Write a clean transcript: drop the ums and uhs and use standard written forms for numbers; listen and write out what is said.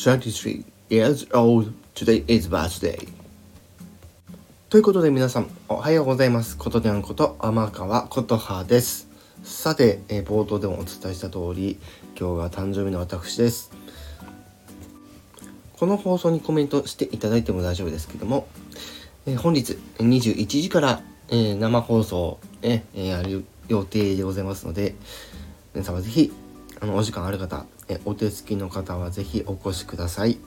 33 years old. Today is birthday. ということで皆さんおはようございます。ことにゃんこと天川ことはです。さて、冒頭でもお伝えした通り、今日が誕生日の私です。この放送にコメントしていただいても大丈夫ですけども、本日21時から、生放送やる予定でございますので、皆様ぜひお時間ある方、お手つきの方はぜひお越しください。